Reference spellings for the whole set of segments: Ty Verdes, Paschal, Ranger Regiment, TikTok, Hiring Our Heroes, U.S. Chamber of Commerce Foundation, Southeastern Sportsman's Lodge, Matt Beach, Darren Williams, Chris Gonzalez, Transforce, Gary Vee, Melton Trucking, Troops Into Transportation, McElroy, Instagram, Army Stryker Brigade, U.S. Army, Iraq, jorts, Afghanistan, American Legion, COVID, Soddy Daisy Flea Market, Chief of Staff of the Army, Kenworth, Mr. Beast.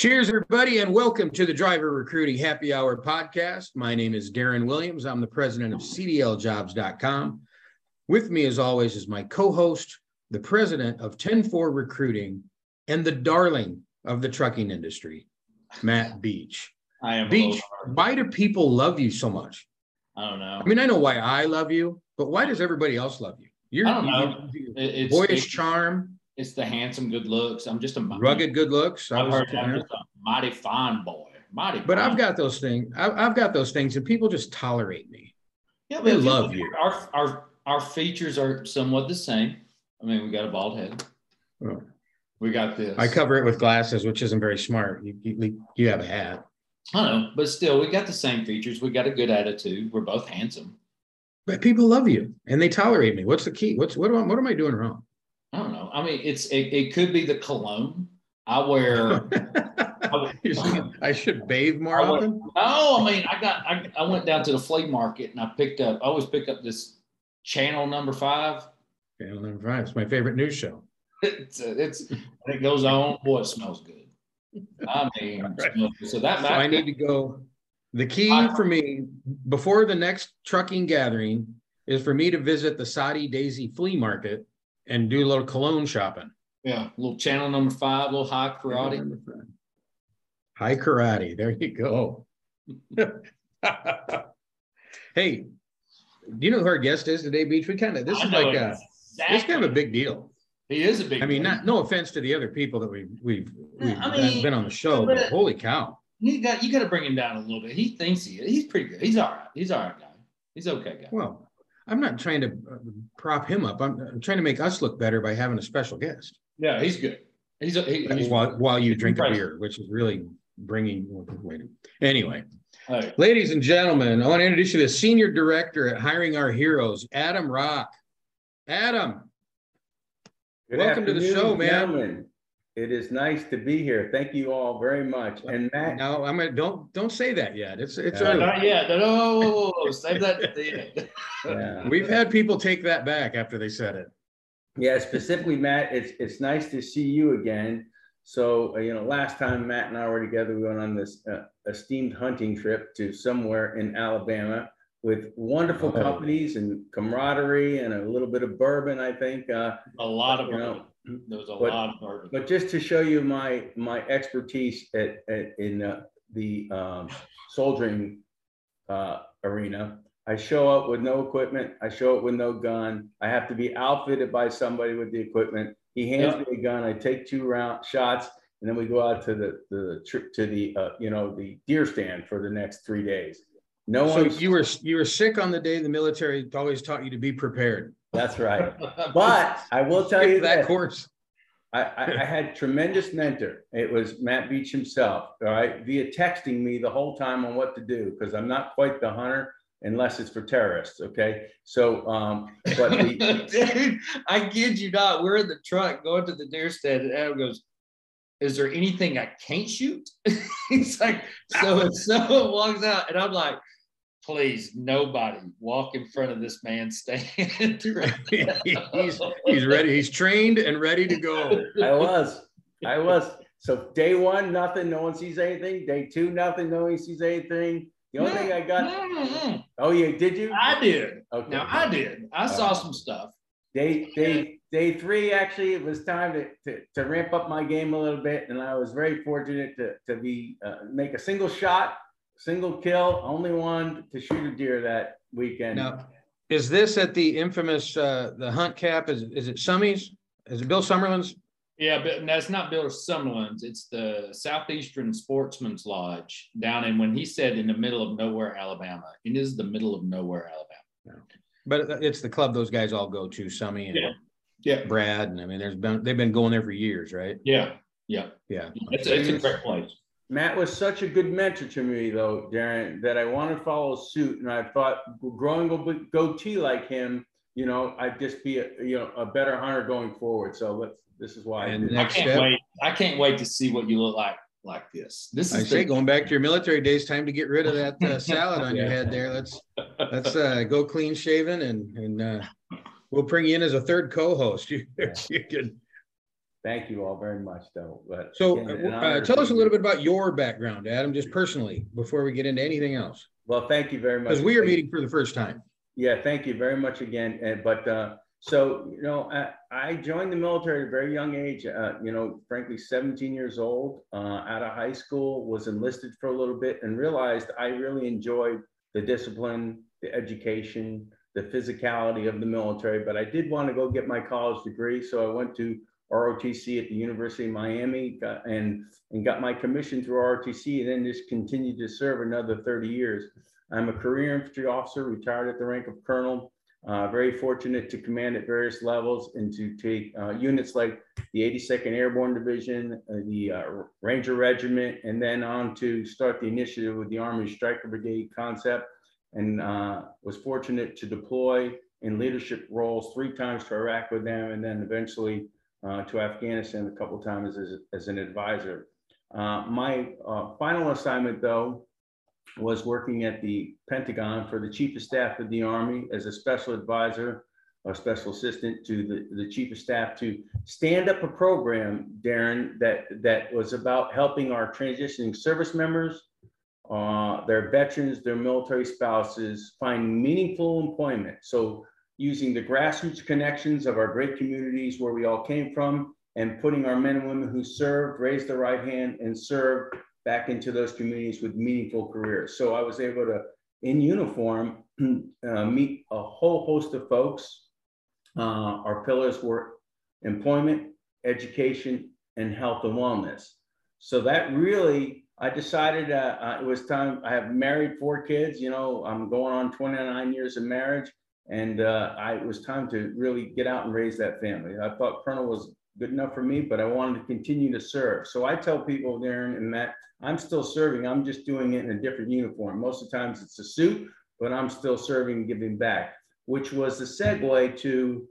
Cheers, everybody, and welcome to the Driver Recruiting Happy Hour podcast. My name is Darren Williams. I'm the president of CDLjobs.com. With me, as always, is my co-host, the president of Ten4 Recruiting and the darling of the trucking industry, Matt Beach. I am Beach. Why do people love you so much? I don't know. I mean, I know why I love you, but why does everybody else love you? Your boyish charm. It's the handsome good looks. I'm just a rugged good looks. I'm just a mighty fine boy. But I've got those things. I've got those things, and people just tolerate me. Yeah, they love you. Our features are somewhat the same. I mean, we got a bald head. Oh. We got this. I cover it with glasses, which isn't very smart. You have a hat. I know, but still, we got the same features. We got a good attitude. We're both handsome. But people love you, and they tolerate me. What's the key? What am I doing wrong? I don't know. I mean, it could be the cologne I wear. I should bathe more often. No, I mean, I went down to the flea market and I always pick up this Channel Number 5. Channel Number 5. It's my favorite news show. It goes on. Boy, it smells good. I mean, right. I need to go. The key for me before the next trucking gathering is for me to visit the Soddy Daisy Flea Market and do a little cologne shopping. Yeah, a little Channel Number 5, a little High Karate. High Karate, there you go. Hey, do you know who our guest is today, Beach? It's kind of a big deal. He is a big deal. I mean, no offense to the other people that we've been on the show, but holy cow. You got to bring him down a little bit. He thinks he is. He's pretty good. He's all right. He's all right, guy. He's okay, guy. Well, I'm not trying to prop him up. I'm trying to make us look better by having a special guest. Yeah, he's good. While you drink a beer, which is really bringing. Anyway, right. Ladies and gentlemen, I want to introduce you to Senior Director at Hiring Our Heroes, Adam Rocke. Adam, welcome to the show, man. Gentlemen. It is nice to be here. Thank you all very much. And Matt, no, I'm gonna don't say that yet. It's early. Not yet. No, save that at the end. Yeah. We've had people take that back after they said it. Yeah, specifically, Matt, it's nice to see you again. So last time Matt and I were together, we went on this esteemed hunting trip to somewhere in Alabama with wonderful companies and camaraderie and a little bit of bourbon, I think. A lot of bourbon. There was lot of bourbon. But just to show you my expertise in the soldiering arena, I show up with no equipment. I show up with no gun. I have to be outfitted by somebody with the equipment. He hands me a gun. I take two shots, and then we go out to the trip to the deer stand for the next 3 days. You were sick on the day the military always taught you to be prepared. That's right. But I will tell you that course. I had tremendous mentor. It was Matt Beach himself, all right, via texting me the whole time on what to do, because I'm not quite the hunter unless it's for terrorists, okay? So, dude, I kid you not. We're in the truck going to the deer stand, and Adam goes, "Is there anything I can't shoot?" He's like, so if someone walks out, and I'm like, please, nobody walk in front of this man's stand. He's ready. He's trained and ready to go. I was. So day one, nothing. No one sees anything. Day two, nothing. No one sees anything. The only thing I got. No. Oh, yeah. Did you? I did. Okay. Now, I did. I saw some stuff. Day three, actually, it was time to ramp up my game a little bit, and I was very fortunate to make a single shot, single kill, only one to shoot a deer that weekend. Now, is this at the infamous the hunt cap? Is it Summy's? Is it Bill Summerlin's? Yeah, but no, it's not Bill Summerlin's. It's the Southeastern Sportsman's Lodge down in, when he said, in the middle of nowhere, Alabama. It is the middle of nowhere, Alabama. Yeah. But it's the club those guys all go to, Summy and Brad, and I mean, they've been going there for years, right? Yeah. It's a great place. Matt was such a good mentor to me, though, Darren, that I want to follow suit, and I thought growing a goatee like him, I'd just be a better hunter going forward. So this is why. And I can't wait to see what you look like this. Going back to your military days, time to get rid of that salad on your head there. Let's go clean shaven, and we'll bring you in as a third co-host. You can Thank you all very much, though. But so again, tell us a little bit about your background, Adam, just personally, before we get into anything else. Well, thank you very much. Because we are meeting for the first time. Yeah, thank you very much again. And, but so, you know, I joined the military at a very young age, you know, frankly, 17 years old, out of high school, was enlisted for a little bit and realized I really enjoyed the discipline, the education, the physicality of the military. But I did want to go get my college degree. So I went to ROTC at the University of Miami and got my commission through ROTC, and then just continued to serve another 30 years. I'm a career infantry officer, retired at the rank of colonel, very fortunate to command at various levels and to take units like the 82nd Airborne Division, the Ranger Regiment, and then on to start the initiative with the Army Stryker Brigade concept, and was fortunate to deploy in leadership roles 3 times to Iraq with them, and then eventually to Afghanistan a couple of times as an advisor. My final assignment, though, was working at the Pentagon for the Chief of Staff of the Army as a special advisor or special assistant to the Chief of Staff to stand up a program, Darren, that was about helping our transitioning service members, their veterans, their military spouses find meaningful employment. So using the grassroots connections of our great communities where we all came from and putting our men and women who served, raised the right hand and served back into those communities with meaningful careers. So I was able to, in uniform, meet a whole host of folks. Our pillars were employment, education, and health and wellness. So that really, I decided it was time. I have married 4 kids, you know, I'm going on 29 years of marriage. And it was time to really get out and raise that family. I thought Colonel was good enough for me, but I wanted to continue to serve. So I tell people, Darren and Matt, I'm still serving. I'm just doing it in a different uniform. Most of the times it's a suit, but I'm still serving and giving back, which was the segue to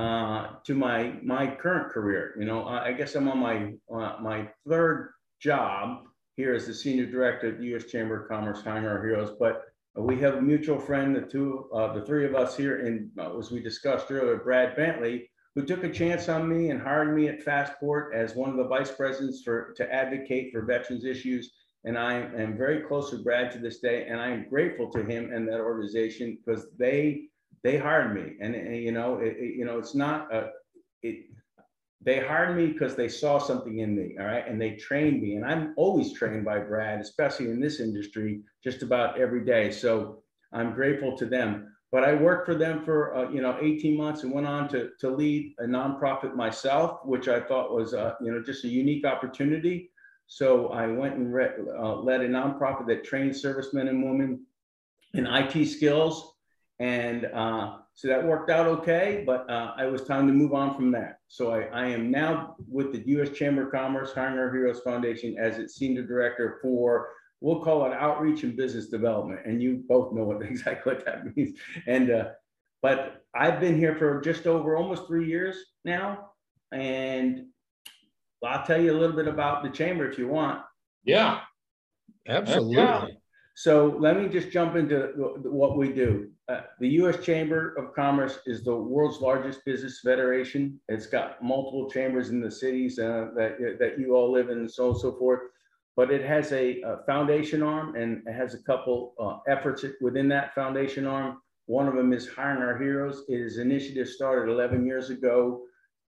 my current career. You know, I guess I'm on my 3rd job here as the Senior Director at the U.S. Chamber of Commerce, Hiring Our Heroes, but we have a mutual friend, the 3 of us here, and as we discussed earlier, Brad Bentley, who took a chance on me and hired me at Fastport as one of the vice presidents to advocate for veterans issues. And I am very close with Brad to this day, and I am grateful to him and that organization because they hired me, and you know they hired me because they saw something in me, all right? And they trained me. And I'm always trained by Brad, especially in this industry, just about every day. So I'm grateful to them. But I worked for them for, 18 months and went on to lead a nonprofit myself, which I thought was, just a unique opportunity. So I went and led a nonprofit that trained servicemen and women in IT skills. And so that worked out okay, but it was time to move on from that. So I am now with the U.S. Chamber of Commerce, Hiring Our Heroes Foundation as its Senior Director for, we'll call it Outreach and Business Development. And you both know exactly what that means. And, but I've been here for just over almost 3 years now. And I'll tell you a little bit about the Chamber if you want. Yeah, absolutely. So let me just jump into what we do. The U.S. Chamber of Commerce is the world's largest business federation. It's got multiple chambers in the cities that you all live in and so on and so forth. But it has a foundation arm, and it has a couple efforts within that foundation arm. One of them is Hiring Our Heroes. It is an initiative started 11 years ago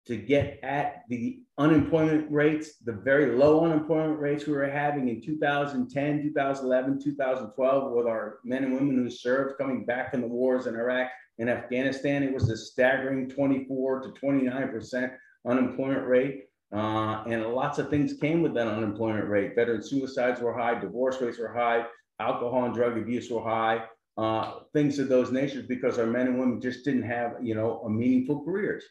to get at the unemployment rates, the very low unemployment rates we were having in 2010, 2011, 2012, with our men and women who served coming back from the wars in Iraq and Afghanistan. It was a staggering 24 to 29% unemployment rate. And lots of things came with that unemployment rate. Veteran suicides were high, divorce rates were high, alcohol and drug abuse were high, things of those natures, because our men and women just didn't have, a meaningful careers,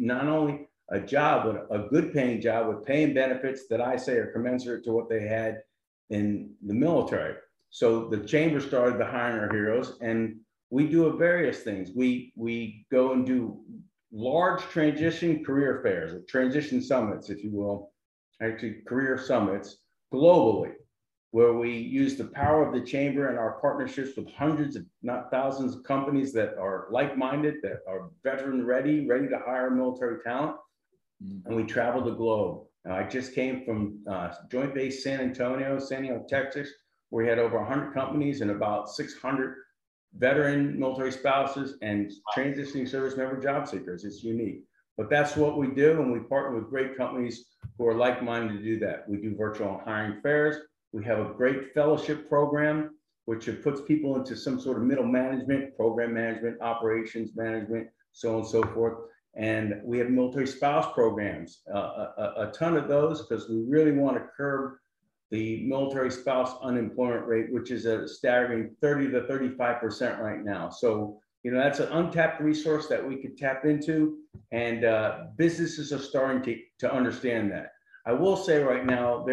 not only a job, but a good paying job with paying benefits that I say are commensurate to what they had in the military. So the Chamber started the Hiring Our Heroes, and we do various things. We go and do large transition career fairs, or transition summits, if you will, actually career summits globally, where we use the power of the Chamber and our partnerships with hundreds, if not thousands, of companies that are like-minded, that are veteran ready to hire military talent. Mm-hmm. And we traveled the globe. I just came from Joint Base San Antonio, Texas, where we had over 100 companies and about 600 veteran military spouses and transitioning service member job seekers. It's unique. But that's what we do, and we partner with great companies who are like-minded to do that. We do virtual hiring fairs. We have a great fellowship program, which puts people into some sort of middle management, program management, operations management, so on and so forth. And we have military spouse programs, a ton of those, because we really want to curb the military spouse unemployment rate, which is a staggering 30 to 35% right now. So, you know, that's an untapped resource that we could tap into, and businesses are starting to understand that. I will say right now,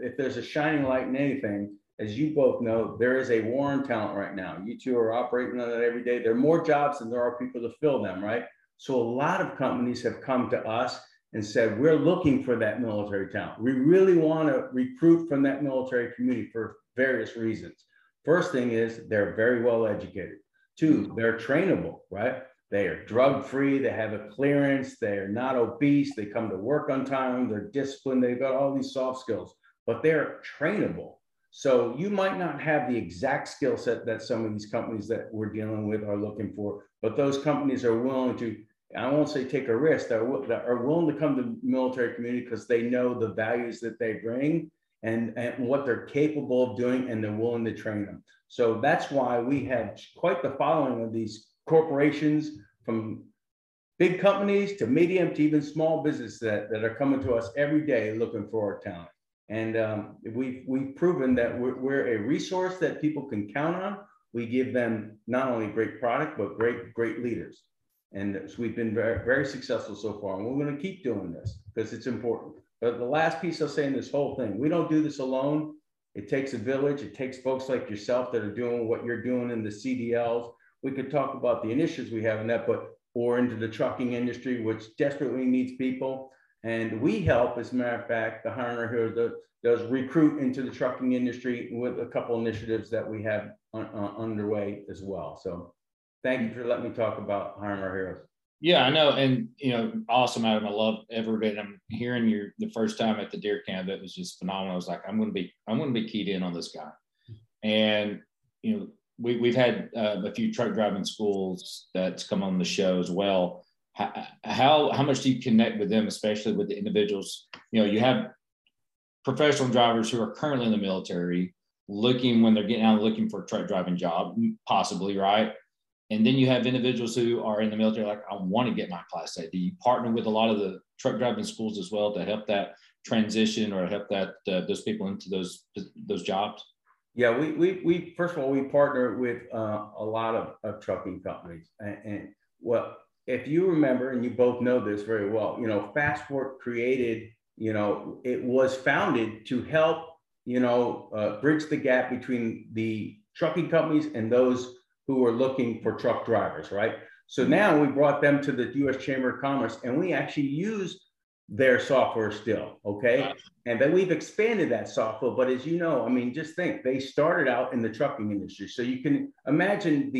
if there's a shining light in anything, as you both know, there is a war on talent right now. You two are operating on that every day. There are more jobs than there are people to fill them, right? So a lot of companies have come to us and said, we're looking for that military talent. We really want to recruit from that military community for various reasons. First thing is they're very well educated. Two, they're trainable, right? They are drug-free, they have a clearance, they are not obese, they come to work on time, they're disciplined, they've got all these soft skills, but they're trainable. So you might not have the exact skill set that some of these companies that we're dealing with are looking for, but those companies are willing to, I won't say take a risk, they're willing to come to the military community because they know the values that they bring and what they're capable of doing, and they're willing to train them. So that's why we have quite the following of these corporations, from big companies to medium to even small businesses that are coming to us every day looking for our talent. And we've proven that we're a resource that people can count on. We give them not only great product, but great leaders. And so we've been very, very successful so far. And we're going to keep doing this because it's important. But the last piece I'll say in this whole thing, we don't do this alone. It takes a village. It takes folks like yourself that are doing what you're doing in the CDLs. We could talk about the initiatives we have in that, or into the trucking industry, which desperately needs people. And we help, as a matter of fact, the Hiring Our Heroes does recruit into the trucking industry with a couple initiatives that we have underway as well. So thank you for letting me talk about Hiring Our Heroes. Yeah, I know. And, you know, awesome, Adam. I love every bit. I'm hearing you the first time at the deer camp. That was just phenomenal. I was like, I'm going to be keyed in on this guy. And, you know, we've had a few truck driving schools that's come on the show as well. How much do you connect with them, especially with the individuals? You know, you have professional drivers who are currently in the military looking, when they're getting out, looking for a truck driving job, possibly, right? And then you have individuals who are in the military, like, I want to get my class A. Do you partner with a lot of the truck driving schools as well to help that transition, or help that those people into those jobs? Yeah, we first of all, we partner with a lot of trucking companies. And well, if you remember, and you both know this very well, you know, Fastport created, you know, it was founded to help, you know, bridge the gap between the trucking companies and those who are looking for truck drivers, right? So now we brought them to the U.S. Chamber of Commerce, and we actually used their software still, okay? And then we've expanded that software, but as you know, I mean, just think, they started out in the trucking industry. So you can imagine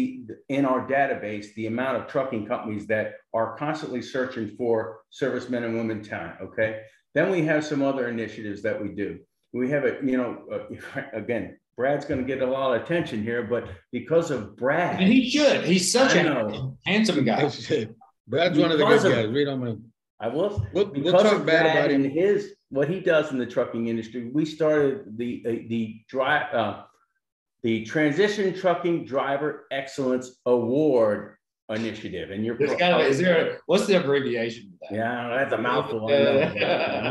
in our database, the amount of trucking companies that are constantly searching for servicemen and women talent, okay? Then we have some other initiatives that we do. We have a, you know, again, Brad's going to get a lot of attention here, but because of Brad. And he should. He's such a handsome guy. Brad's one of the good guys. Read on my... I will. We'll talk bad about him. His what he does in the trucking industry. We started the Transition Trucking Driver Excellence Award initiative. And you're is there? What's the abbreviation? Of that? Yeah, that's a mouthful. Yeah,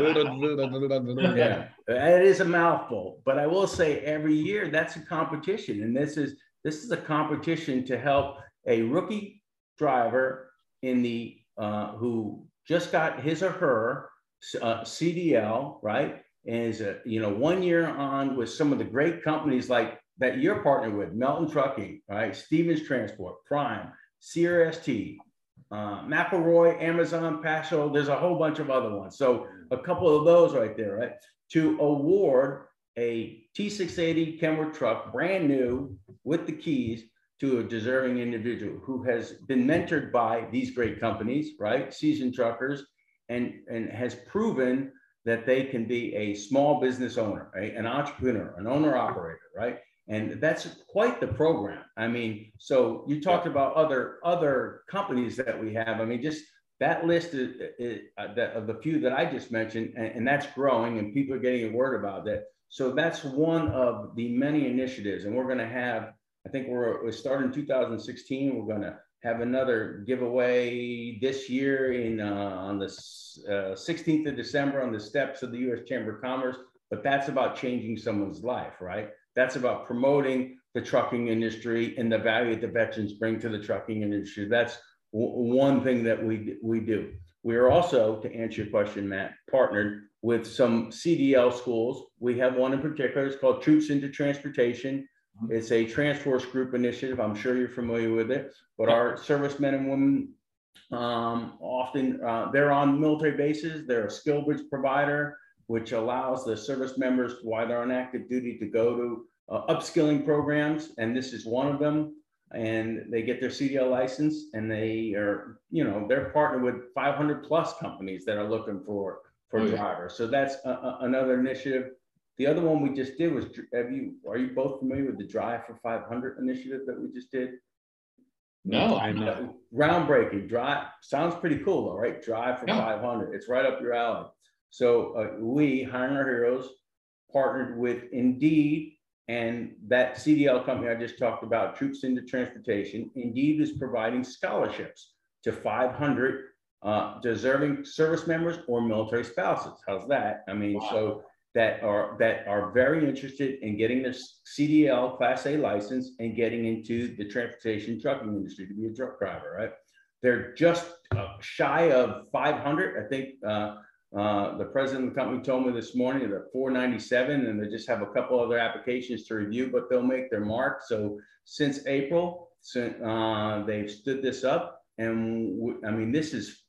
it is a mouthful. But I will say, every year that's a competition, and this is a competition to help a rookie driver in the who just got his or her CDL, right? And is a, you know, 1 year on with some of the great companies like that you're partnered with, Melton Trucking, right? Stevens Transport, Prime, CRST, McElroy, Amazon, Paschal. There's a whole bunch of other ones. So a couple of those right there, right? To award a T680 Kenworth truck, brand new with the keys, to a deserving individual who has been mentored by these great companies, right? Seasoned truckers, and has proven that they can be a small business owner, an entrepreneur, an owner operator, right? And that's quite the program. I mean, so you talked about other companies that we have. I mean, just that list of the few that I just mentioned, and that's growing and people are getting a word about that. So that's one of the many initiatives. And we're going to have, I think we're starting in 2016. We're going to have another giveaway this year on the 16th of December on the steps of the U.S. Chamber of Commerce. But that's about changing someone's life, right? That's about promoting the trucking industry and the value that the veterans bring to the trucking industry. That's one thing that we do. We are also, to answer your question, Matt, partnered with some CDL schools. We have one in particular. It's called Troops Into Transportation. It's a Transforce group initiative. I'm sure you're familiar with it, but our servicemen and women often, they're on military bases. They're a skill bridge provider, which allows the service members, while they're on active duty, to go to upskilling programs. And this is one of them. And they get their CDL license, and they are, you know, they're partnered with 500 plus companies that are looking for drivers. So that's another initiative. The other one we just did was, are you both familiar with the Drive for 500 initiative that we just did? No, I'm not. Groundbreaking. Drive sounds pretty cool though, right? Drive for 500. It's right up your alley. So we, Hiring Our Heroes, partnered with Indeed and that CDL company I just talked about, Troops Into Transportation. Indeed is providing scholarships to 500 deserving service members or military spouses. How's that? I mean, so that are very interested in getting their CDL Class A license and getting into the transportation trucking industry to be a truck driver, right? They're just shy of 500. I think the president of the company told me this morning they're 497, and they just have a couple other applications to review, but they'll make their mark. So since April, they've stood this up. And I mean, this is,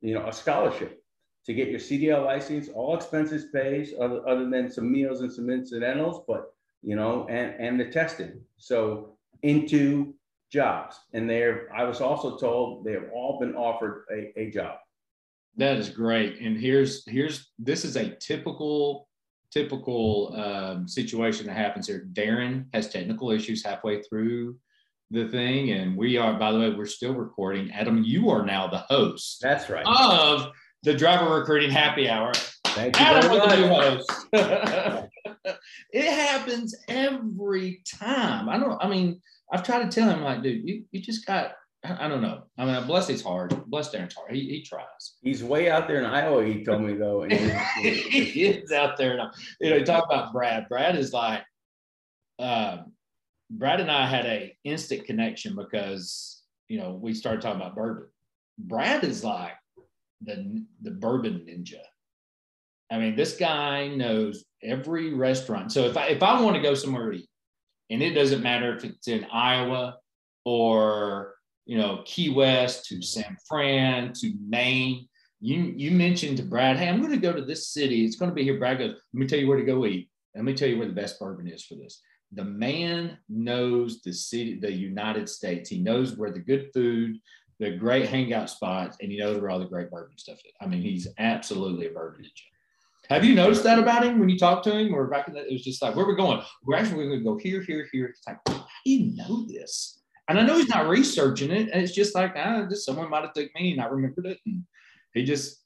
you know, a scholarship to get your CDL license, all expenses paid, other than some meals and some incidentals, but, you know, and the testing. So Into Jobs. And I was also told they have all been offered a job. That is great. And this is a typical situation that happens here. Darren has technical issues halfway through the thing. And we are, by the way, we're still recording. Adam, you are now the host. That's right. Of the Driver Recruiting Happy Hour. Thank you. Adam was the new host. It happens every time. I've tried to tell him, like, dude, you just got, I don't know. I mean, bless his heart. Bless Darren's heart. He tries. He's way out there in Iowa, he told me, though. And he is out there. You know, you talk about Brad. Brad is like, Brad and I had an instant connection because, you know, we started talking about bourbon. Brad is like the bourbon ninja. I mean, this guy knows every restaurant. So if I want to go somewhere to eat, and it doesn't matter if it's in Iowa or, you know, Key West to San Fran to Maine, you mentioned to Brad, hey, I'm going to go to this city. It's going to be here. Brad goes, let me tell you where to go eat. Let me tell you where the best bourbon is for this. The man knows the city, the United States. He knows where the good food, the great hangout spots, and he knows where all the great bourbon stuff is. I mean, he's absolutely a bourbon ninja. Have you noticed that about him when you talk to him? Or back in that, it was just like, where are we going? We're actually going to go here, here, here. It's like, how do you know this? And I know he's not researching it. And it's just like, just someone might have took me and I remembered it. And he just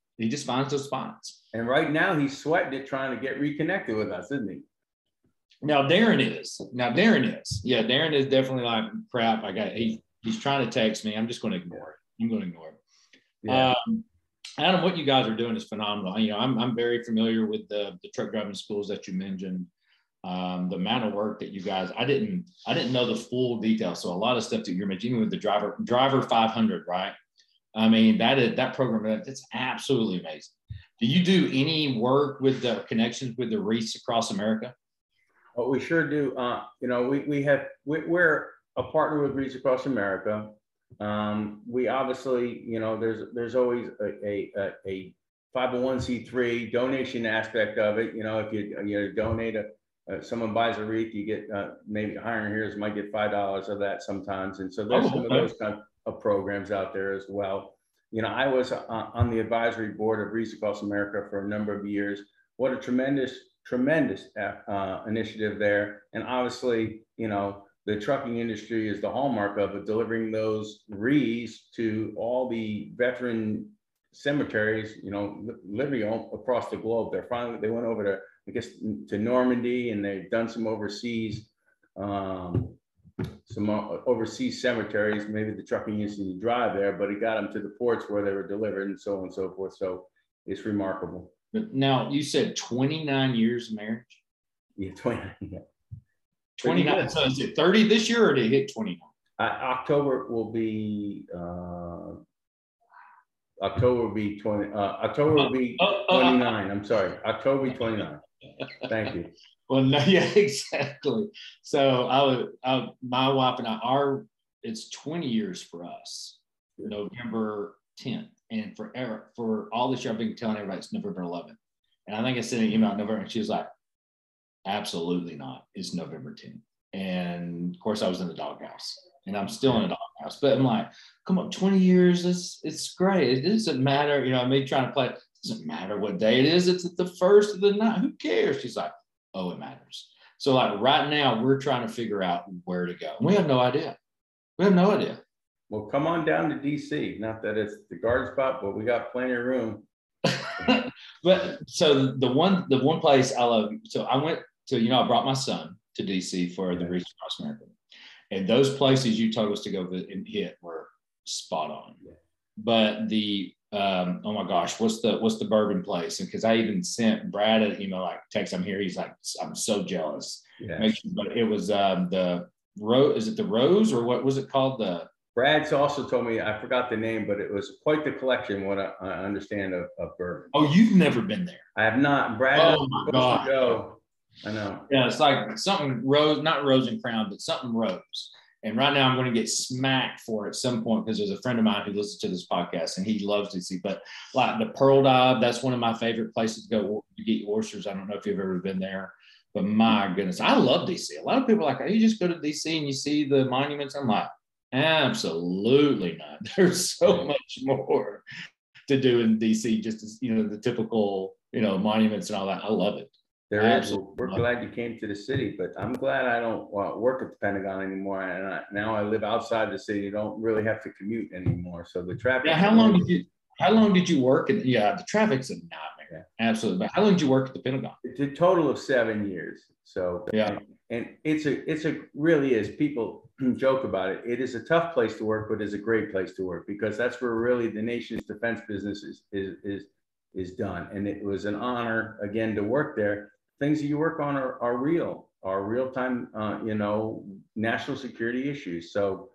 finds those spots. And right now he's sweating it trying to get reconnected with us, isn't he? Now Darren is. Yeah, Darren is definitely like, crap, he's trying to text me. I'm just going to ignore it. Yeah. Adam, what you guys are doing is phenomenal. You know, I'm very familiar with the truck driving schools that you mentioned. The amount of work that you guys, I didn't know the full detail. So a lot of stuff that you're mentioning with the driver 500, right? I mean, that program, that's absolutely amazing. Do you do any work with the connections with the Wreaths Across America? Well, we sure do. You know, we're a partner with Wreaths Across America. We obviously, you know, there's always a 501c3 donation aspect of it. You know, if you donate someone buys a wreath, you get maybe Hiring Heroes might get $5 of that sometimes. And so there's some of those kind of programs out there as well. You know, I was on the advisory board of Wreaths Across America for a number of years. What a tremendous initiative there. And obviously, you know, the trucking industry is the hallmark of it, delivering those wreaths to all the veteran cemeteries, you know, literally all across the globe. They're finally, they went over to, I guess, to Normandy, and they've done some overseas cemeteries. Maybe the trucking industry drive there, but it got them to the ports where they were delivered and so on and so forth. So it's remarkable. Now, you said 29 years of marriage? Yeah, 29, yeah. 29, so is it 30 this year, or did it hit 29? October will be, October will be 29. I'm sorry, October 29. Thank you. Well, no, yeah, exactly. So my wife and I are, it's 20 years for us, November 10th. And for all this year, I've been telling everybody it's November 11th. And I think I sent an email in November, and she was like, absolutely not. It's November 10th. And of course, I was in the doghouse, and I'm still in the doghouse. But I'm like, come on, 20 years, it's great. It doesn't matter. You know, I'm trying to play, it doesn't matter what day it is. It's the first of the night. Who cares? She's like, oh, it matters. So like right now, we're trying to figure out where to go. We have no idea. We have no idea. Well, come on down to DC. Not that it's the garden spot, but we got plenty of room. But so the one place I love. So I went to, you know, I brought my son to DC for the Wreaths Across America, and those places you told us to go and hit were spot on. Yeah. But the oh my gosh, what's the bourbon place? And because I even sent Brad an email like, text, I'm here. He's like, I'm so jealous. Yeah. But it was the Rose. Is it the Rose, or what was it called? The Brad's also told me, I forgot the name, but it was quite the collection, what I understand of bourbon. Oh, you've never been there? I have not. Brad, oh my God. Go. I know. Yeah, it's like something Rose, not Rose and Crown, but something Rose. And right now I'm going to get smacked for it at some point, because there's a friend of mine who listens to this podcast and he loves DC. But like the Pearl Dive, that's one of my favorite places to go to get oysters. I don't know if you've ever been there, but my goodness, I love DC. A lot of people are like, oh, you just go to DC and you see the monuments. I'm like, absolutely not. There's so much more to do in DC, just as, you know, the typical, you know, monuments and all that. I love it. There is. We're glad you came to the city, but I'm glad I don't work at the Pentagon anymore. And now I live outside the city. You don't really have to commute anymore. So the traffic. Yeah. How long did you work? And yeah, the traffic's a nightmare. Yeah. Absolutely. But how long did you work at the Pentagon? It's a total of 7 years. So yeah. And it's really is, people joke about it. It is a tough place to work, but it's a great place to work, because that's where really the nation's defense business is done. And it was an honor again to work there. Things that you work on are real time, you know, national security issues. So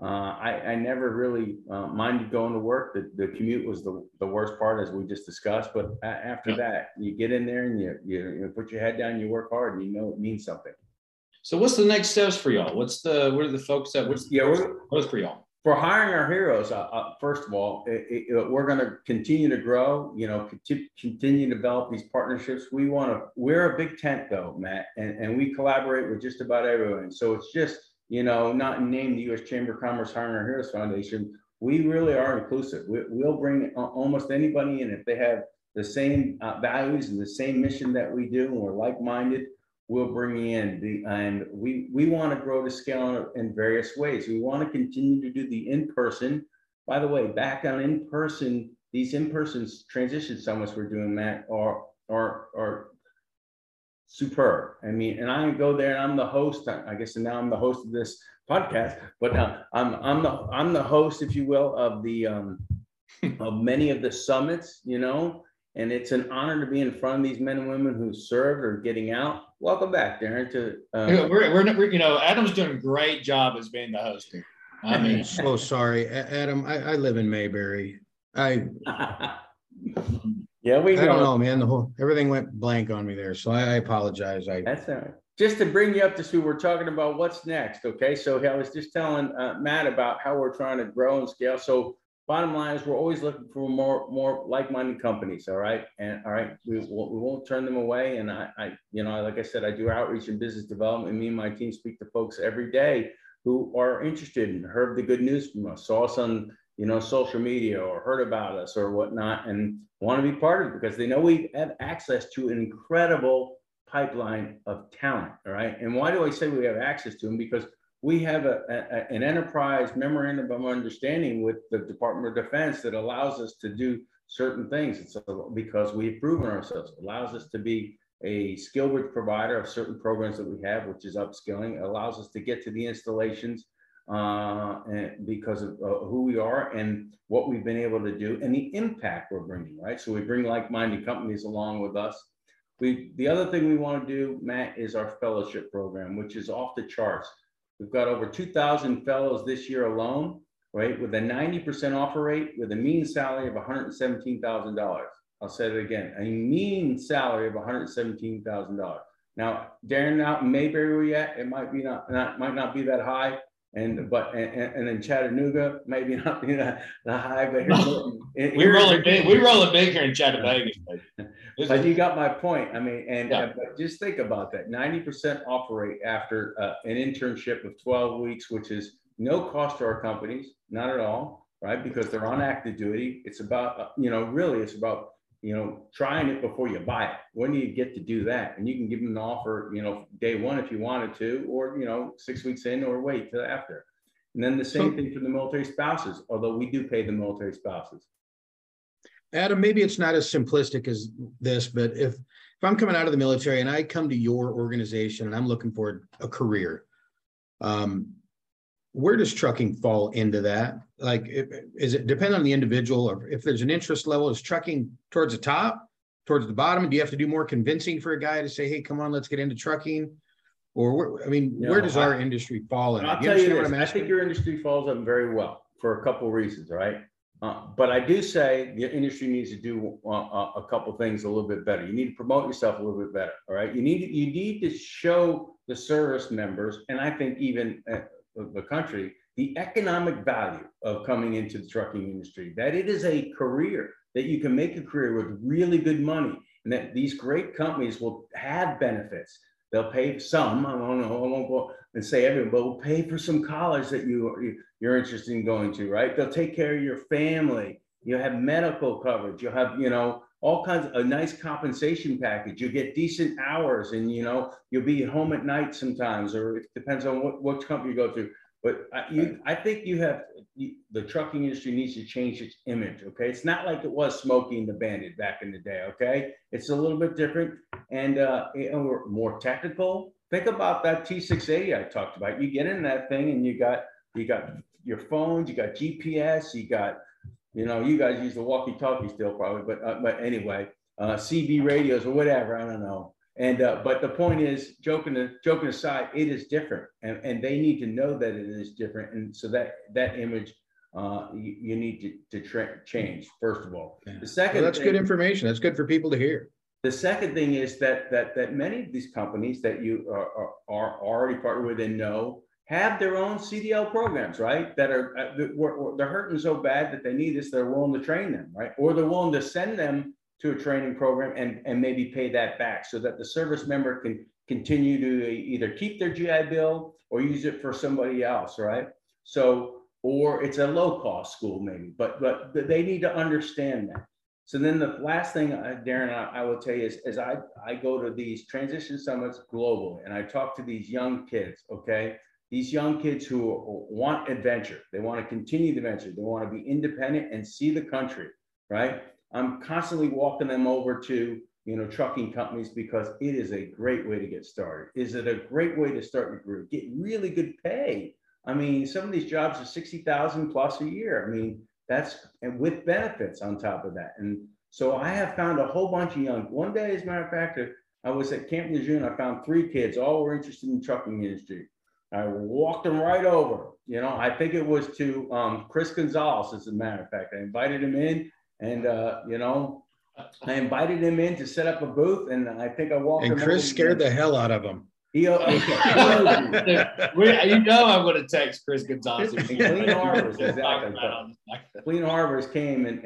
I never really minded going to work. The commute was the worst part, as we just discussed. But after that, you get in there and you put your head down, you work hard, and you know it means something. So what's the next steps for y'all? What's for y'all? For Hiring Our Heroes, first of all, we're going to continue to grow, you know, continue to develop these partnerships. We're a big tent though, Matt, and we collaborate with just about everyone. So it's just, you know, not in name, the U.S. Chamber of Commerce Hiring Our Heroes Foundation. We really are inclusive. We'll bring almost anybody in if they have the same values and the same mission that we do, and we're like-minded. We'll bring in and we want to grow to scale in various ways. We want to continue to do the in-person. By the way, back on in-person, these in-person transition summits we're doing, Matt, are superb. I mean, and I go there, and I'm the host. I guess, and now I'm the host of this podcast, but I'm the host, if you will, of the of many of the summits, you know. And it's an honor to be in front of these men and women who served or getting out. Welcome back, Darren. To you know, Adam's doing a great job as being the host here. I mean, so sorry, Adam. I live in Mayberry. I don't know, man. Everything went blank on me there, so I apologize. That's all right. Just to bring you up to speed, we're talking about what's next. Okay, so I was just telling Matt about how we're trying to grow and scale. So. Bottom line is, we're always looking for more like-minded companies. All right, we won't turn them away. And like I said, I do outreach and business development. Me and my team speak to folks every day who are interested and heard the good news from us, saw us on you know, social media or heard about us or whatnot and want to be part of it because they know we have access to an incredible pipeline of talent. All right. And why do I say we have access to them? Because we have an enterprise memorandum of understanding with the Department of Defense that allows us to do certain things. It's because we've proven ourselves. It allows us to be a skilled provider of certain programs that we have, which is upskilling. It allows us to get to the installations and because of who we are and what we've been able to do and the impact we're bringing, right? So we bring like-minded companies along with us. The other thing we want to do, Matt, is our fellowship program, which is off the charts. We've got over 2,000 fellows this year alone, right? With a 90% offer rate, with a mean salary of $117,000. I'll say it again, a mean salary of $117,000. Now, Darren, out in Mayberry where you're at, it might be might not be that high. And in Chattanooga, maybe not be the high, but we roll it big here in Chattanooga. But you got my point. I mean, and yeah. But just think about that: 90% offer rate after an internship of 12 weeks, which is no cost to our companies, not at all, right? Because they're on active duty. It's about trying it before you buy it. When do you get to do that? And you can give them an offer, day one if you wanted to, or, 6 weeks in, or wait till after. And then the same thing for the military spouses, although we do pay the military spouses. Adam, maybe it's not as simplistic as this, but if I'm coming out of the military and I come to your organization and I'm looking for a career, where does trucking fall into that? Like, is it depend on the individual, or if there's an interest level, is trucking towards the top, towards the bottom? Do you have to do more convincing for a guy to say, hey, come on, let's get into trucking? Or, where does our industry fall in? I'll tell you this, I think your industry falls up very well for a couple of reasons, right? But I do say the industry needs to do a couple things a little bit better. You need to promote yourself a little bit better, all right? You need to show the service members, and I think even of the country, the economic value of coming into the trucking industry, that it is a career, that you can make a career with really good money, and that these great companies will have benefits. They'll pay some, I won't go and say everyone, but we'll pay for some college that you're interested in going to, right? They'll take care of your family. You'll have medical coverage. You'll have, all kinds of a nice compensation package. You get decent hours and, you'll be at home at night sometimes, or it depends on what company you go to. But I think the trucking industry needs to change its image, okay? It's not like it was Smokey and the Bandit back in the day, okay? It's a little bit different and we're more technical. Think about that T680 I talked about. You get in that thing and you got your phones, you got GPS, you got, you guys use the walkie-talkie still probably, but anyway, CB radios or whatever, I don't know. And but the point is, joking aside, it is different, and they need to know that it is different, and so that image you need to change first of all. Yeah. The second, well, that's thing, good information. That's good for people to hear. The second thing is that many of these companies that you are already partnered with and know have their own CDL programs, right? That are they're hurting so bad that they need this. They're willing to train them, right? Or they're willing to send them to a training program and maybe pay that back so that the service member can continue to either keep their GI Bill or use it for somebody else, right? So, or it's a low cost school maybe, but they need to understand that. So then the last thing, Darren, I will tell you is I go to these transition summits globally and I talk to these young kids, okay? These young kids who want adventure, they wanna continue the adventure, they wanna be independent and see the country, right? I'm constantly walking them over to, trucking companies because it is a great way to get started. Is it a great way to start your career? Get really good pay. I mean, some of these jobs are $60,000 plus a year. I mean, and with benefits on top of that. And so I have found a whole bunch of one day, as a matter of fact, I was at Camp Lejeune, I found 3 kids, all were interested in the trucking industry. I walked them right over. I think it was to Chris Gonzalez, as a matter of fact. I invited him in. And, I invited him in to set up a booth, and I think I walked him. And Chris scared the hell out of him. I'm going to text Chris Gonzalez. Clean Harbors, exactly. Clean Harbors came, and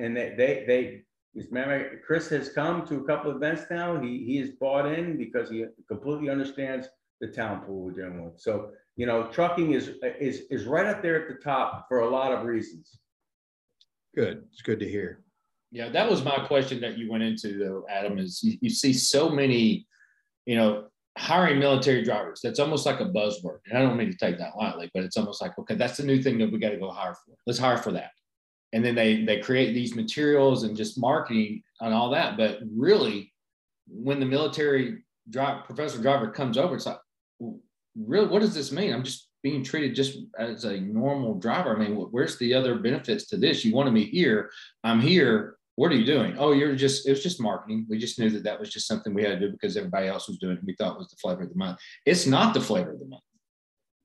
remember, Chris has come to a couple of events now. He is bought in because he completely understands the town pool we're dealing with. So, trucking is right up there at the top for a lot of reasons. Good. It's good to hear. Yeah, that was my question that you went into, though, Adam, is you see so many, you know, hiring military drivers. That's almost like a buzzword. And I don't mean to take that lightly, but it's almost like, okay, that's the new thing that we got to go hire for. Let's hire for that. And then they create these materials and just marketing and all that. But really, when the military professional driver comes over, it's like, really, what does this mean? I'm just being treated just as a normal driver. I mean, where's the other benefits to this? You wanted me here. I'm here. What are you doing? Oh, it was just marketing. We just knew that that was just something we had to do because everybody else was doing it. And we thought it was the flavor of the month. It's not the flavor of the month.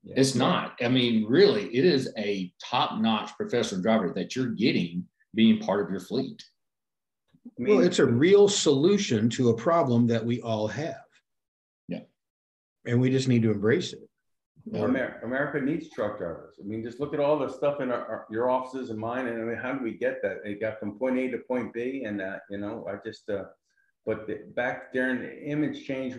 Yeah. It's not. I mean, really, it is a top-notch professional driver that you're getting being part of your fleet. I mean, well, it's a real solution to a problem that we all have. Yeah. And we just need to embrace it. Well, America needs truck drivers. I mean, just look at all the stuff in your offices and mine. And I mean, how do we get that? It got from point A to point B. And, you know, I just, but back during the image change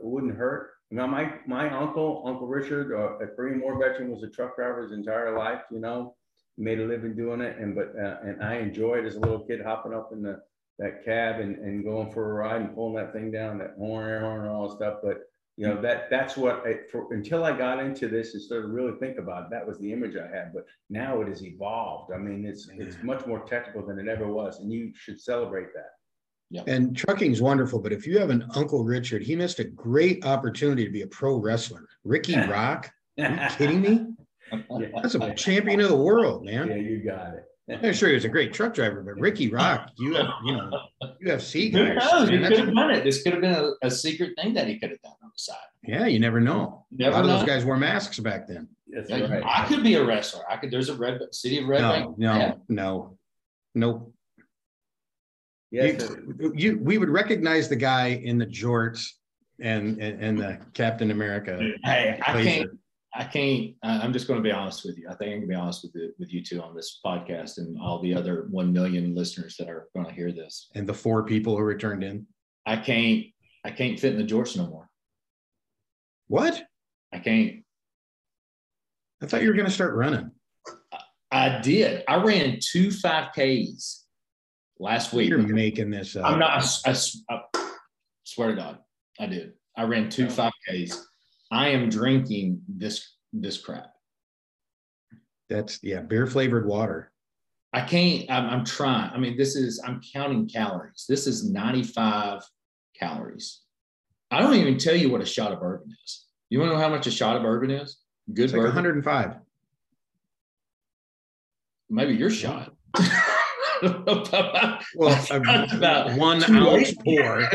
wouldn't hurt. You know, my Uncle Richard, a Korean War veteran, was a truck driver his entire life, you know, made a living doing it. And and I enjoyed as a little kid hopping up in that cab and going for a ride and pulling that thing down, that horn, air horn, and all that stuff. But, you know, that's what, until I got into this and started to really think about it, that was the image I had. But now it has evolved. I mean, it's much more technical than it ever was. And you should celebrate that. Yep. And trucking's wonderful, but if you have an Uncle Richard, he missed a great opportunity to be a pro wrestler. Ricky Rock? Are you kidding me? Yeah. That's a champion of the world, man. Yeah, you got it. I'm sure he was a great truck driver, but Ricky Rock, UFC guy. Who knows? He could have done it. This could have been a secret thing that he could have done on the side. Yeah, you never know. A lot of those guys wore masks back then. Right. I could be a wrestler. I could. There's a city of Red Bank. No. Yes, we would recognize the guy in the jorts and the Captain America. Hey, I can't. I'm just going to be honest with you. I think I'm going to be honest with you two on this podcast and all the other 1 million listeners that are going to hear this. And the 4 people who returned in. I can't fit in the jorts no more. What? I can't. I thought you were going to start running. I did. I ran 2 5Ks. Last week. You're making this up. I'm not. I swear to God, I did. I ran 2 5Ks. I am drinking this crap. That's beer flavored water. I can't. I'm trying. I mean, I'm counting calories. This is 95 calories. I don't even tell you what a shot of bourbon is. You want to know how much a shot of bourbon is? Good it's bourbon. Like 105. Maybe your shot. Well, about 1 ounce pour.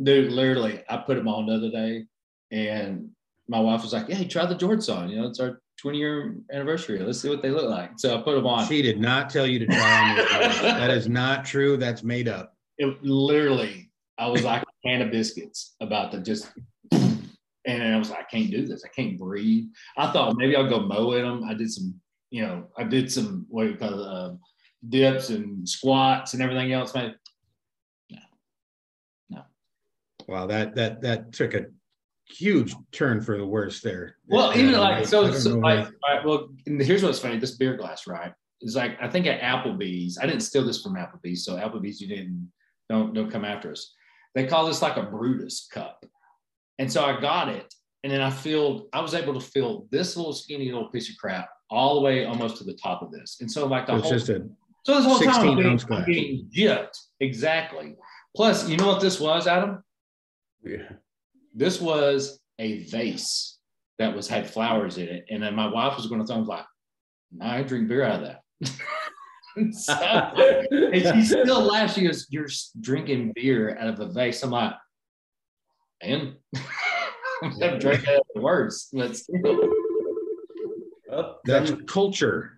Dude, literally, I put them on the other day, and my wife was like, "Hey, try the jorts on. You know, it's our 20-year anniversary. Let's see what they look like." So I put them on. She did not tell you to try on. That is not true. That's made up. It literally, I was like a can of biscuits about to just. And I was like, I can't do this. I can't breathe. I thought maybe I'll go mow in them. I did some what do you call it? Dips and squats and everything else, man. No. Wow, that took a huge turn for the worse there. Well, here's what's funny. This beer glass, right? It's like I think at Applebee's. I didn't steal this from Applebee's, so Applebee's, you don't come after us. They call this like a Brutus cup, and so I got it, and then I was able to fill this little skinny little piece of crap all the way almost to the top of this, and so like so this whole time I'm being gypped. Exactly. Plus, you know what this was, Adam? Yeah. This was a vase that had flowers in it. And then my wife was going to throw me like, I drink beer out of that. And she still laughs. She goes, "You're drinking beer out of a vase." I'm like, man, I'm going to drink out of the words. That's culture.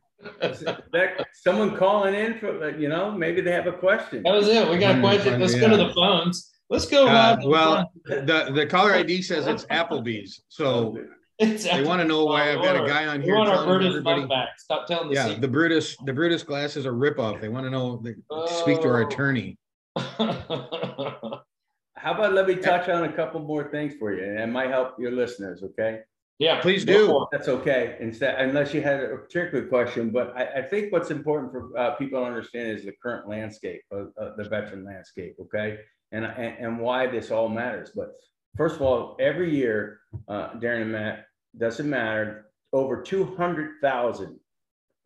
Someone calling in for, you know, maybe they have a question. That was it. We got a question. Let's go to the phones. Let's go. Well, the caller ID says it's Applebee's, so they want to know why I've got a guy on here. We want our Brutus back. Stop telling the secret. The Brutus glass is a ripoff. They want to know. Speak to our attorney. How about let me touch on a couple more things for you, and it might help your listeners. Okay. Yeah, please do. That's okay. Instead, unless you had a particular question, but I think what's important for people to understand is the current landscape, the veteran landscape, okay, and why this all matters. But first of all, every year, Darren and Matt, doesn't matter, over 200,000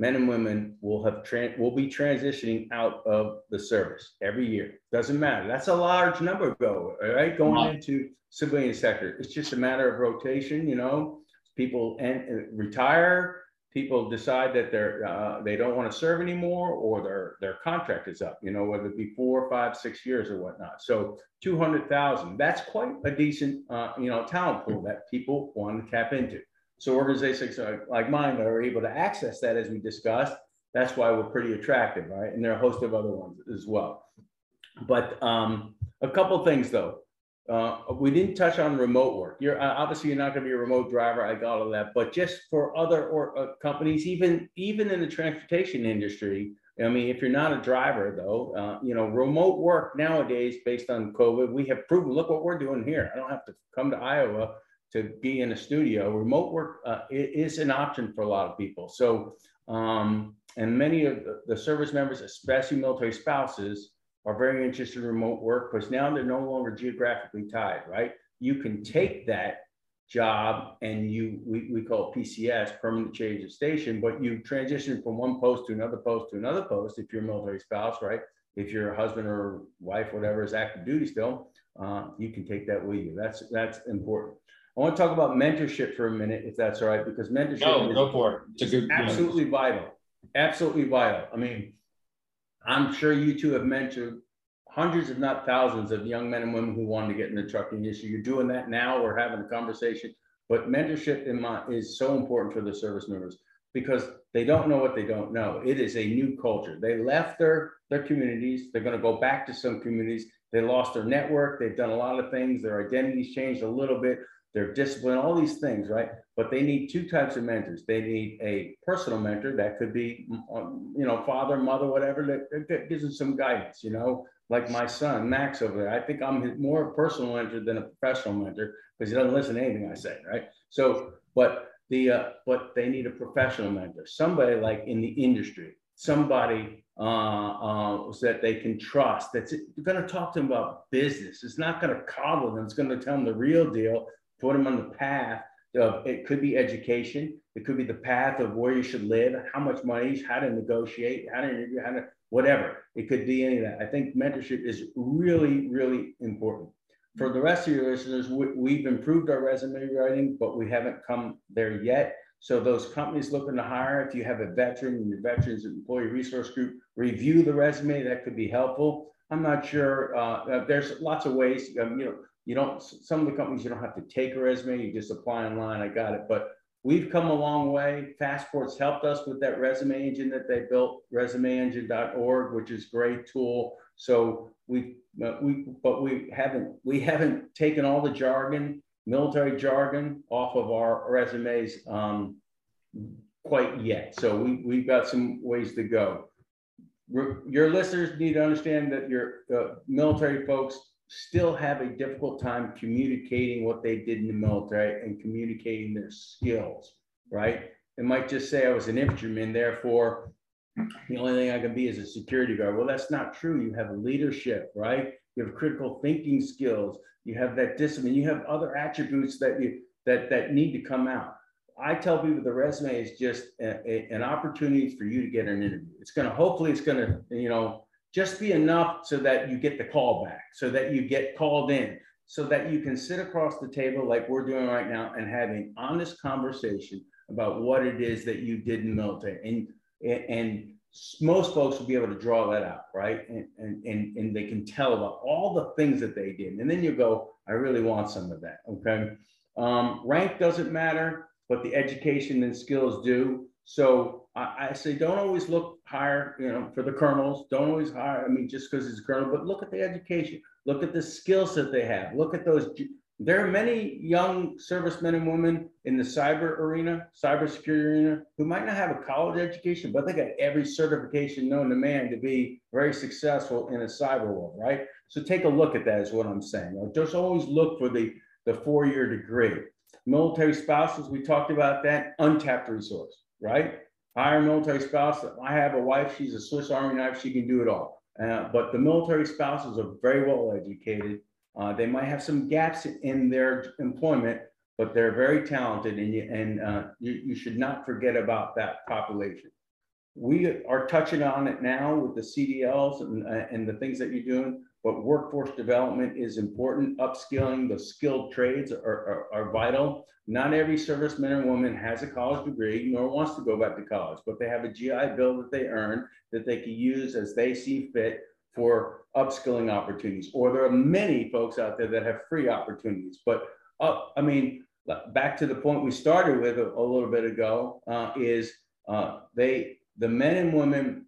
men and women will be transitioning out of the service every year. Doesn't matter. That's a large number, right? Going into civilian sector. It's just a matter of rotation, you know. People retire. People decide that they don't want to serve anymore, or their contract is up. You know, whether it be 4, 5, 6 years or whatnot. So 200,000. That's quite a decent, talent pool that people want to tap into. So organizations like mine that are able to access that, as we discussed, that's why we're pretty attractive, right? And there are a host of other ones as well. But a couple things though, we didn't touch on remote work. You're not going to be a remote driver. I got all of that, but just for other companies, even in the transportation industry. I mean, if you're not a driver though, remote work nowadays based on COVID, we have proven. Look what we're doing here. I don't have to come to Iowa to be in a studio. Remote work is an option for a lot of people. So, and many of the service members, especially military spouses, are very interested in remote work because now they're no longer geographically tied, right? You can take that job and we call it PCS, permanent change of station, but you transition from one post to another post to another post if you're a military spouse, right? If your husband or wife, whatever, is active duty still, you can take that with you. That's important. I want to talk about mentorship for a minute, if that's all right, because mentorship is vital. Absolutely vital. I mean, I'm sure you two have mentored hundreds, if not thousands, of young men and women who wanted to get in the trucking industry. You're doing that now. We're having a conversation, but mentorship is so important for the service members because they don't know what they don't know. It is a new culture. They left their communities. They're going to go back to some communities. They lost their network. They've done a lot of things. Their identities changed a little bit. Their discipline, all these things, right? But they need two types of mentors. They need a personal mentor that could be, father, mother, whatever, that gives them some guidance, like my son, Max, over there. I think I'm more a personal mentor than a professional mentor because he doesn't listen to anything I say, right? So, but they need a professional mentor, somebody like in the industry, somebody that they can trust, that's going to talk to them about business. It's not going to coddle them. It's going to tell them the real deal. Put them on the path of, it could be education. It could be the path of where you should live, how much money, how to negotiate, how to interview, how to whatever. It could be any of that. I think mentorship is really, really important. For the rest of your listeners, we've improved our resume writing, but we haven't come there yet. So those companies looking to hire, if you have a veteran and your veterans employee resource group, review the resume. That could be helpful. I'm not sure. There's lots of ways. Some of the companies, you don't have to take a resume, you just apply online, I got it. But we've come a long way. Fastport's helped us with that resume engine that they built, resumeengine.org, which is a great tool. So we haven't taken all the jargon, military jargon, off of our resumes quite yet. So we've got some ways to go. Your listeners need to understand that your military folks still have a difficult time communicating what they did in the military and communicating their skills, right? They might just say, I was an infantryman, therefore the only thing I can be is a security guard. Well, that's not true. You have leadership, right? You have critical thinking skills. You have that discipline. You have other attributes that need to come out. I tell people the resume is just an opportunity for you to get an interview. Hopefully it's going to, just be enough so that you get the call back, so that you get called in, so that you can sit across the table like we're doing right now and have an honest conversation about what it is that you did in the military. And most folks will be able to draw that out, right? And they can tell about all the things that they did. And then you go, I really want some of that, okay? Rank doesn't matter, but the education and skills do. So I say, don't always look higher, for the colonels, don't always hire, just because it's a colonel, but look at the education, look at the skills that they have, look at those. There are many young servicemen and women in the cybersecurity arena, who might not have a college education, but they got every certification known to man to be very successful in a cyber world, right? So take a look at that is what I'm saying. Just always look for the 4-year degree. Military spouses, we talked about that, untapped resource, right? Hire a military spouse. I have a wife, she's a Swiss Army knife, she can do it all. But the military spouses are very well educated. They might have some gaps in their employment, but they're very talented, and you should not forget about that population. We are touching on it now with the CDLs and the things that you're doing, but workforce development is important. Upskilling the skilled trades are vital. Not every serviceman and woman has a college degree nor wants to go back to college, but they have a GI Bill that they earn that they can use as they see fit for upskilling opportunities. Or there are many folks out there that have free opportunities. But I mean, back to the point we started with a little bit ago, the men and women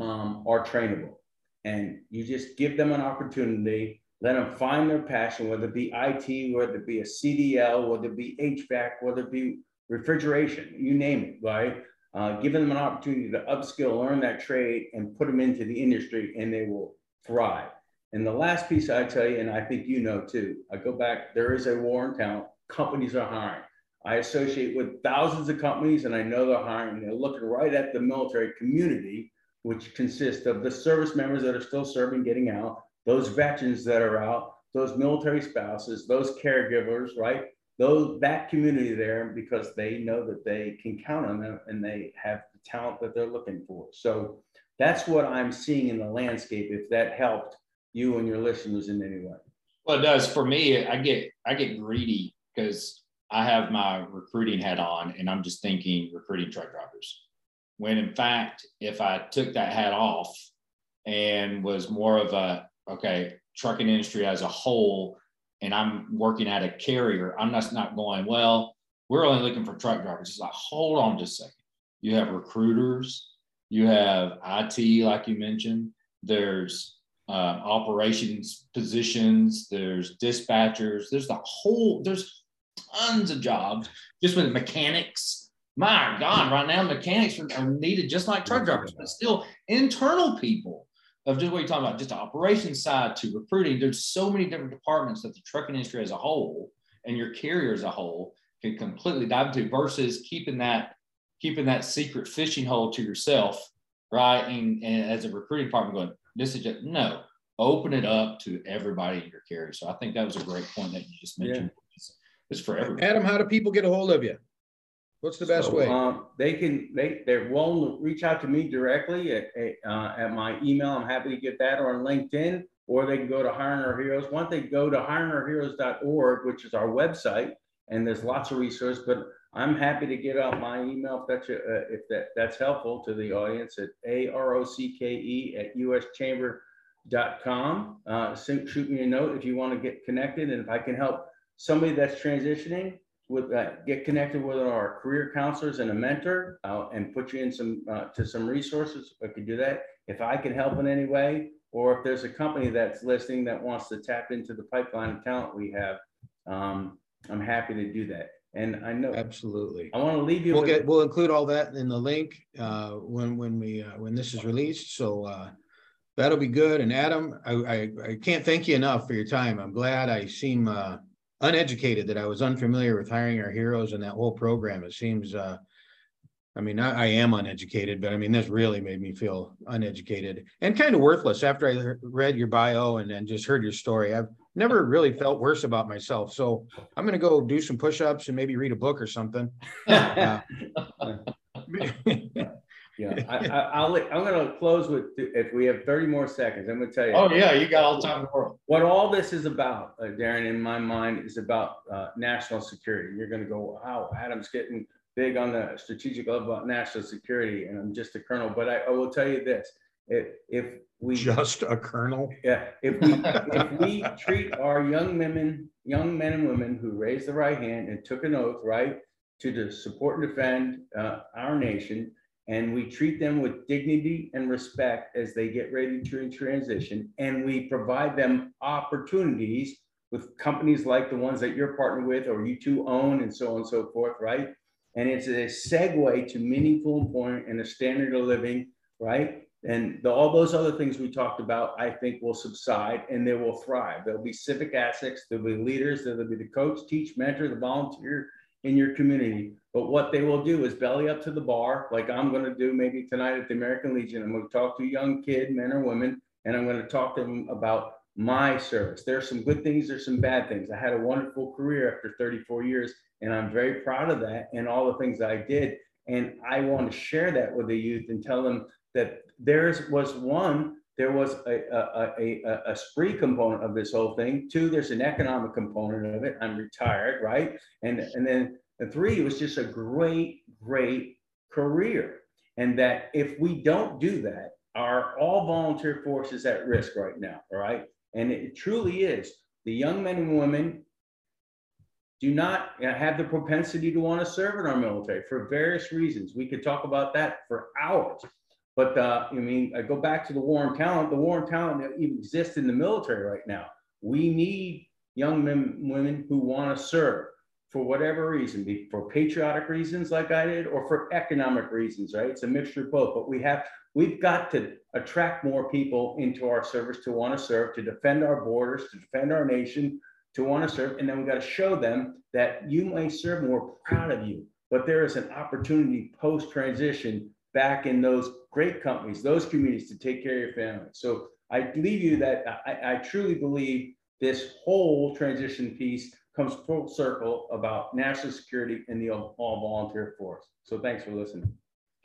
are trainable, and you just give them an opportunity, let them find their passion, whether it be IT, whether it be a CDL, whether it be HVAC, whether it be refrigeration, you name it, right? Giving them an opportunity to upskill, learn that trade, and put them into the industry, and they will thrive. And the last piece I tell you, and I think you know too, I go back, there is a war on talent. Companies are hiring. I associate with thousands of companies, and I know they're hiring. They're looking right at the military community, which consists of the service members that are still serving, getting out, those veterans that are out, those military spouses, those caregivers, right? That community there, because they know that they can count on them and they have the talent that they're looking for. So that's what I'm seeing in the landscape, if that helped you and your listeners in any way. Well, it does. For me, I get greedy because I have my recruiting hat on and I'm just thinking recruiting truck drivers. When in fact, if I took that hat off and was more of trucking industry as a whole, and I'm working at a carrier, I'm just not going, well, we're only looking for truck drivers. It's like, hold on just a second. You have recruiters, you have IT, like you mentioned, there's operations positions, there's dispatchers, there's tons of jobs just with mechanics. My God, right now mechanics are needed just like truck drivers, but still internal people of just what you're talking about, just the operations side to recruiting. There's so many different departments that the trucking industry as a whole and your carrier as a whole can completely dive into versus keeping that secret fishing hole to yourself, right? And as a recruiting department going, this is just, no, open it up to everybody in your carrier. So I think that was a great point that you just mentioned. Yeah. It's for everybody. Adam, how do people get a hold of you? What's the best way? They're willing to reach out to me directly at my email. I'm happy to get that, or on LinkedIn, or they can go to Hiring Our Heroes. Once they go to hiringourheroes.org, which is our website, and there's lots of resources, but I'm happy to get out my email if that's helpful to the audience at arocke@uschamber.com. Shoot me a note if you want to get connected, and if I can help somebody that's transitioning, get connected with our career counselors and a mentor and put you in some resources. I could do that if I can help in any way, or if there's a company that's listening that wants to tap into the pipeline of talent we have, I'm happy to do that. And I know absolutely. I want to leave you. We'll include all that in the link when this is released. So that'll be good. And Adam, I can't thank you enough for your time. I'm glad I seem uneducated, that I was unfamiliar with Hiring Our Heroes and that whole program. It seems, I am uneducated, but I mean, this really made me feel uneducated and kind of worthless after I read your bio and then just heard your story. I've never really felt worse about myself. So I'm going to go do some push-ups and maybe read a book or something. Yeah, I'm going to close with, if we have 30 more seconds, I'm going to tell you. Oh, yeah, you got all the time in the world. What all this is about, Darren, in my mind, is about national security. You're going to go, wow, Adam's getting big on the strategic level about national security, and I'm just a colonel. But I will tell you this. If we just a colonel? Yeah. If we treat our young men and women who raised the right hand and took an oath, right, to support and defend our nation, and we treat them with dignity and respect as they get ready to transition, and we provide them opportunities with companies like the ones that you're partnered with or you two own, and so on and so forth, right? And it's a segue to meaningful employment and a standard of living, right? And all those other things we talked about, I think, will subside and they will thrive. There'll be civic assets, there'll be leaders, there'll be the coach, teach, mentor, the volunteer in your community. But what they will do is belly up to the bar, like I'm going to do maybe tonight at the American Legion. I'm going to talk to a young kid, men or women, and I'm going to talk to them about my service. There's some good things, there's some bad things. I had a wonderful career after 34 years, and I'm very proud of that and all the things I did. And I want to share that with the youth and tell them that there was a spree component of this whole thing. Two, there's an economic component of it. I'm retired, right? And then the three, it was just a great, great career. And that if we don't do that, our all volunteer force is at risk right now, all right? And it truly is. The young men and women do not have the propensity to want to serve in our military for various reasons. We could talk about that for hours. But I mean, I go back to the war on talent. The war on talent even exists in the military right now. We need young men and women who want to serve for whatever reason, be for patriotic reasons like I did, or for economic reasons, right? It's a mixture of both, but we've got to attract more people into our service to want to serve, to defend our borders, to defend our nation, to want to serve. And then we've got to show them that you may serve and we're proud of you, but there is an opportunity post-transition back in those great companies, those communities, to take care of your family. So I leave you that I truly believe this whole transition piece comes full circle about national security and the all-volunteer force. So thanks for listening.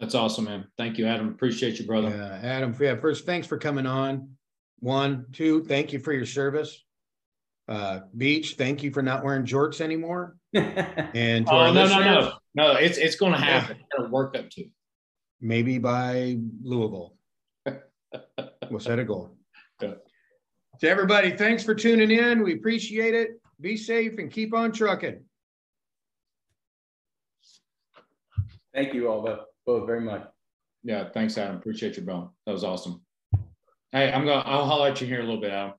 That's awesome, man. Thank you, Adam. Appreciate you, brother. Yeah, Adam, first, thanks for coming on. One, two, thank you for your service. Beach, thank you for not wearing jorts anymore. And oh, no. It's going to happen. It's going to work up to it. Maybe by Louisville. We'll set a goal. Good. To everybody, thanks for tuning in. We appreciate it. Be safe and keep on trucking. Thank you all both very much. Yeah, thanks, Adam. Appreciate you, bro. That was awesome. Hey, I'll holler at you here in a little bit, Adam.